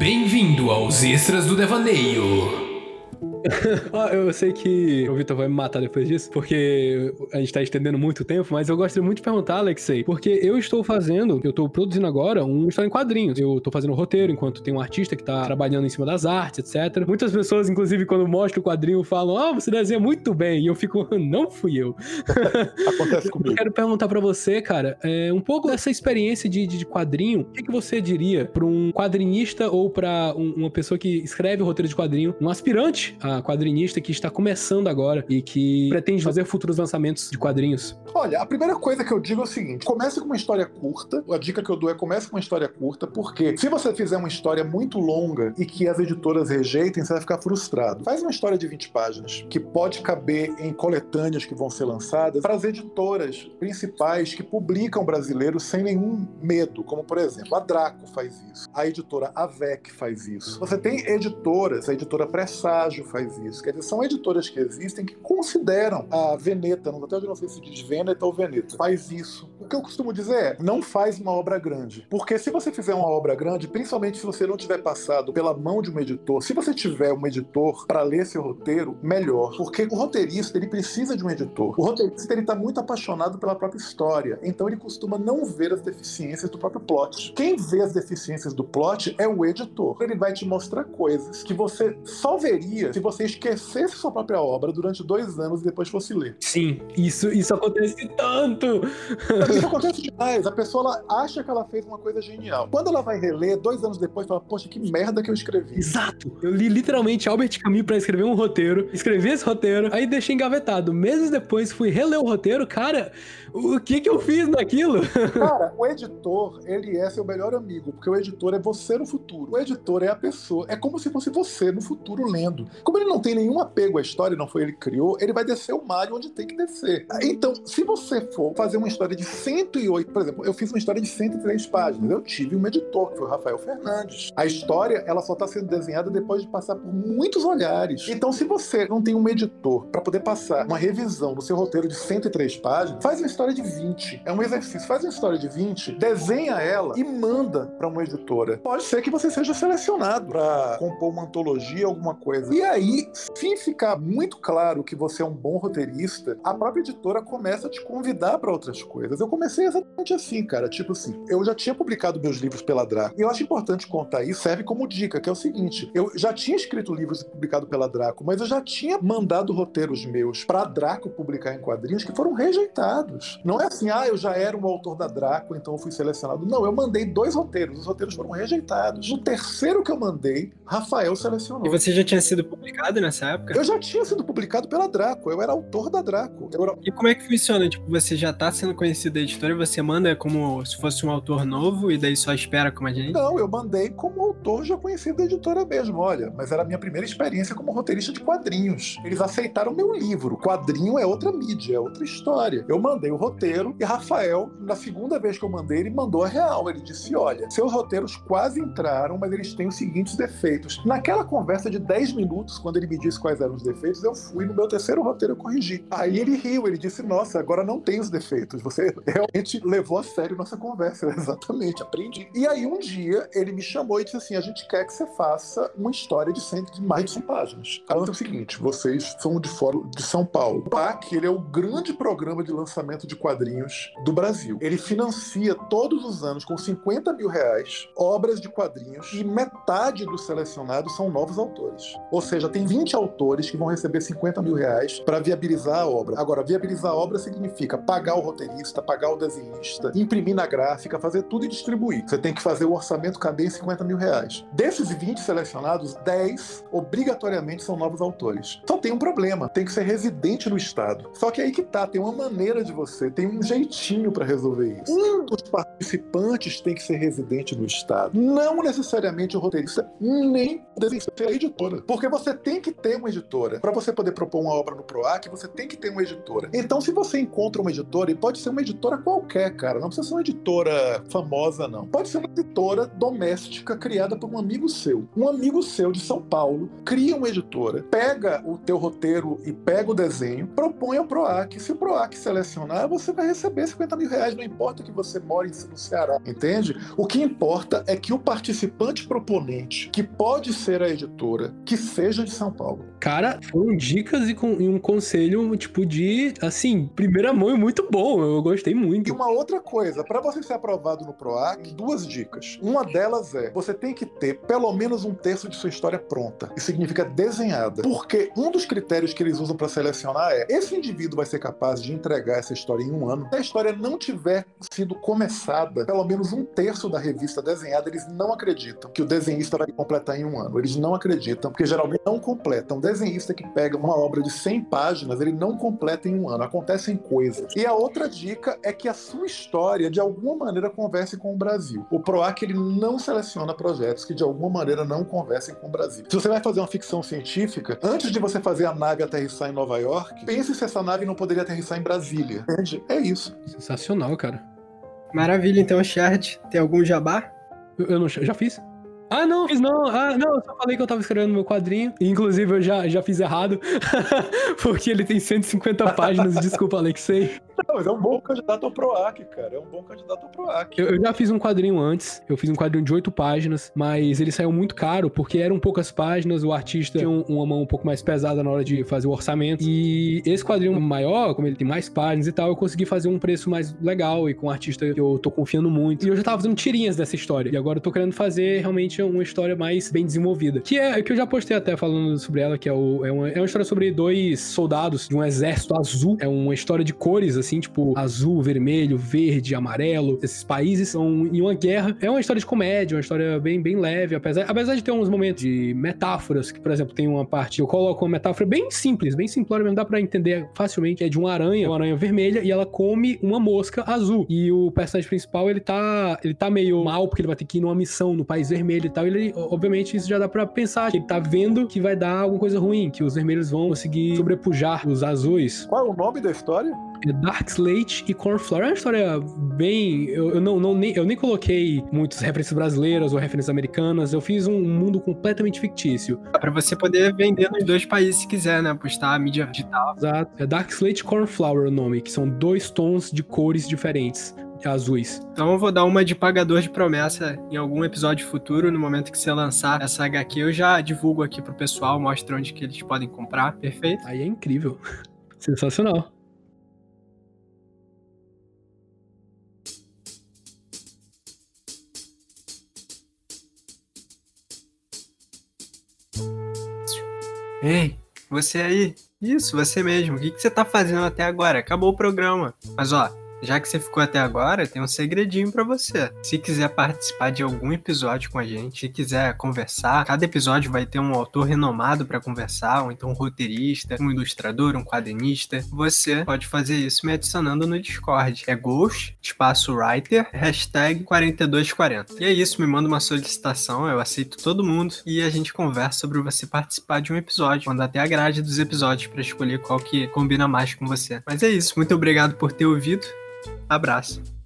Bem-vindo aos Extras do Devaneio. Eu sei que o Vitor vai me matar depois disso, porque a gente tá estendendo muito tempo, mas eu gostaria muito de perguntar, Alexei, porque eu tô produzindo agora um história em quadrinhos. Eu tô fazendo um roteiro enquanto tem um artista que tá trabalhando em cima das artes, etc. Muitas pessoas, inclusive, quando mostro o quadrinho, falam, você desenha muito bem, e eu fico, não fui eu. Acontece comigo. Eu quero perguntar pra você, cara, um pouco dessa experiência de quadrinho. O que você diria pra um quadrinista ou pra uma pessoa que escreve o roteiro de quadrinho, um aspirante a quadrinista que está começando agora e que pretende fazer futuros lançamentos de quadrinhos? Olha, a primeira coisa que eu digo é o seguinte: comece com uma história curta. A dica que eu dou é comece com uma história curta, porque se você fizer uma história muito longa e que as editoras rejeitem, você vai ficar frustrado. Faz uma história de 20 páginas, que pode caber em coletâneas que vão ser lançadas para as editoras principais que publicam brasileiros sem nenhum medo, como por exemplo, a Draco faz isso, a editora Avec faz isso. Você tem editoras, a editora Presságio faz isso. Quer dizer, são editoras que existem que consideram a Veneta, até eu não sei se diz Veneta ou Veneta, faz isso. O que eu costumo dizer é, não faz uma obra grande. Porque se você fizer uma obra grande, principalmente se você não tiver passado pela mão de um editor, se você tiver um editor para ler seu roteiro, melhor. Porque o roteirista, ele precisa de um editor. O roteirista, ele tá muito apaixonado pela própria história. Então ele costuma não ver as deficiências do próprio plot. Quem vê as deficiências do plot é o editor. Ele vai te mostrar coisas que você só veria se você esquecesse sua própria obra durante 2 anos e depois fosse ler. Sim, isso acontece tanto! Isso acontece demais. A pessoa, ela acha que ela fez uma coisa genial. Quando ela vai reler, 2 anos depois, fala, poxa, que merda que eu escrevi. Exato! Eu li literalmente Albert Camus pra escrever um roteiro, escrevi esse roteiro, aí deixei engavetado. Meses depois, fui reler o roteiro, cara, o que eu fiz naquilo? Cara, o editor, ele é seu melhor amigo, porque o editor é você no futuro. O editor é a pessoa, é como se fosse você no futuro lendo. Como ele não tem nenhum apego à história, não foi ele que criou, ele vai descer o mar onde tem que descer. Então, se você for fazer uma história de 108, por exemplo, eu fiz uma história de 103 páginas, eu tive um editor, que foi o Rafael Fernandes. A história, ela só está sendo desenhada depois de passar por muitos olhares. Então, se você não tem um editor para poder passar uma revisão do seu roteiro de 103 páginas, faz uma história de 20. É um exercício. Faz uma história de 20, desenha ela e manda para uma editora. Pode ser que você seja selecionado para compor uma antologia, alguma coisa. E aí, se ficar muito claro que você é um bom roteirista, a própria editora começa a te convidar para outras coisas. Eu comecei exatamente assim, cara. Tipo assim, eu já tinha publicado meus livros pela Draco. E eu acho importante contar isso, serve como dica, que é o seguinte: eu já tinha escrito livros e publicado pela Draco, mas eu já tinha mandado roteiros meus para a Draco publicar em quadrinhos que foram rejeitados. Não é assim, eu já era um autor da Draco, então eu fui selecionado. Não, eu mandei 2 roteiros. Os roteiros foram rejeitados. No terceiro que eu mandei, Rafael selecionou. E você já tinha sido publicado nessa época? Eu já tinha sido publicado pela Draco, eu era autor da Draco. E como é que funciona? Tipo, você já tá sendo conhecido da editora e você manda como se fosse um autor novo e daí só espera como a gente? Não, eu mandei como autor já conhecido da editora mesmo, olha, mas era a minha primeira experiência como roteirista de quadrinhos. Eles aceitaram meu livro. Quadrinho é outra mídia, é outra história. Eu mandei o roteiro e Rafael, na segunda vez que eu mandei, ele mandou a real. Ele disse, olha, seus roteiros quase entraram, mas eles têm os seguintes defeitos. Naquela conversa de 10 minutos, quando ele me disse quais eram os defeitos, eu fui no meu terceiro roteiro, eu corrigi. Aí ele riu, ele disse, nossa, agora não tem os defeitos, você realmente levou a sério nossa conversa. Eu, exatamente, aprendi. E aí um dia ele me chamou e disse assim, a gente quer que você faça uma história de mais de 100 páginas. Aí eu disse o seguinte, vocês são de fora de São Paulo. O PAC, ele é o grande programa de lançamento de quadrinhos do Brasil. Ele financia todos os anos com R$50 mil obras de quadrinhos e metade dos selecionados são novos autores. Ou seja, tem 20 autores que vão receber R$50 mil para viabilizar a obra. Agora, viabilizar a obra significa pagar o roteirista, pagar o desenhista, imprimir na gráfica, fazer tudo e distribuir. Você tem que fazer o orçamento caber em R$50 mil. Desses 20 selecionados, 10 obrigatoriamente são novos autores. Só tem um problema, tem que ser residente no estado. Só que aí que tá, tem uma maneira de você, tem um jeitinho para resolver isso. Um dos participantes tem que ser residente no estado. Não necessariamente o roteirista, nem o desenhista, a editora. Porque você tem que ter uma editora. Para você poder propor uma obra no PROAC, você tem que ter uma editora. Então, se você encontra uma editora, e pode ser uma editora qualquer, cara, não precisa ser uma editora famosa, não. Pode ser uma editora doméstica criada por um amigo seu. Um amigo seu de São Paulo cria uma editora, pega o teu roteiro e pega o desenho, propõe ao PROAC. Se o PROAC selecionar, você vai receber 50 mil reais, não importa que você mora no Ceará, entende? O que importa é que o participante proponente, que pode ser a editora, que seja de São Paulo. Cara, foram dicas e um conselho, tipo, de, assim, primeira mão e muito bom, eu gostei muito. E uma outra coisa, pra você ser aprovado no PROAC, duas dicas. Uma delas é, você tem que ter pelo menos 1/3 de sua história pronta. Isso significa desenhada. Porque um dos critérios que eles usam pra selecionar é, esse indivíduo vai ser capaz de entregar essa história em um ano. Se a história não tiver sido começada, pelo menos 1/3 da revista desenhada, eles não acreditam que o desenhista vai completar em um ano. Eles não acreditam, porque geralmente não completam. Um desenhista que pega uma obra de 100 páginas, ele não completa em um ano. Acontecem coisas. E a outra dica é que a sua história, de alguma maneira, converse com o Brasil. O PROAC, ele não seleciona projetos que, de alguma maneira, não conversem com o Brasil. Se você vai fazer uma ficção científica, antes de você fazer a nave aterrissar em Nova York, pense se essa nave não poderia aterrissar em Brasília. Entende? É isso. Sensacional, cara. Maravilha, então, Chard, tem algum jabá? Eu não... Já fiz? Ah, não, fiz não. Ah, não, eu só falei que eu tava escrevendo no meu quadrinho. Inclusive, eu já fiz errado, porque ele tem 150 páginas. Desculpa, Alexei. Não, mas é um bom candidato ao PROAC, cara. É um bom candidato ao PROAC. Eu já fiz um quadrinho antes. Eu fiz um quadrinho de 8 páginas, mas ele saiu muito caro, porque eram poucas páginas, o artista tinha uma mão um pouco mais pesada na hora de fazer o orçamento. E esse quadrinho maior, como ele tem mais páginas e tal, eu consegui fazer um preço mais legal e com um artista que eu tô confiando muito. E eu já tava fazendo tirinhas dessa história. E agora eu tô querendo fazer realmente uma história mais bem desenvolvida. Que é que eu já postei até falando sobre ela, que é uma história sobre 2 soldados de um exército azul. É uma história de cores, assim, tipo azul, vermelho, verde, amarelo. Esses países são em uma guerra. É uma história de comédia, uma história bem, bem leve, apesar de ter uns momentos de metáforas, que, por exemplo, tem uma parte que eu coloco uma metáfora bem simples, bem simplória mesmo, dá pra entender facilmente, é de uma aranha vermelha, e ela come uma mosca azul. E o personagem principal, ele tá meio mal, porque ele vai ter que ir numa missão no país vermelho e tal, ele, obviamente, isso já dá pra pensar, que ele tá vendo que vai dar alguma coisa ruim, que os vermelhos vão conseguir sobrepujar os azuis. Qual é o nome da história? É Dark Slate e Cornflower. É uma história bem... Eu nem coloquei muitas referências brasileiras ou referências americanas. Eu fiz um mundo completamente fictício. É pra você poder vender nos 2 países se quiser, né? Postar a mídia digital. Exato. É Dark Slate e Cornflower o nome, que são 2 tons de cores diferentes. Azuis. Então eu vou dar uma de pagador de promessa em algum episódio futuro. No momento que você lançar essa HQ, eu já divulgo aqui pro pessoal, mostro onde que eles podem comprar. Perfeito? Aí é incrível. Sensacional. Ei, você aí? Isso, você mesmo. O que você tá fazendo até agora? Acabou o programa. Mas ó, já que você ficou até agora, tem um segredinho pra você. Se quiser participar de algum episódio com a gente, se quiser conversar, cada episódio vai ter um autor renomado pra conversar, ou então um roteirista, um ilustrador, um quadrinista. Você pode fazer isso me adicionando no Discord. É ghost_writer, #4240. E é isso, me manda uma solicitação, eu aceito todo mundo, e a gente conversa sobre você participar de um episódio. Manda até a grade dos episódios pra escolher qual que combina mais com você. Mas é isso, muito obrigado por ter ouvido. Abraço.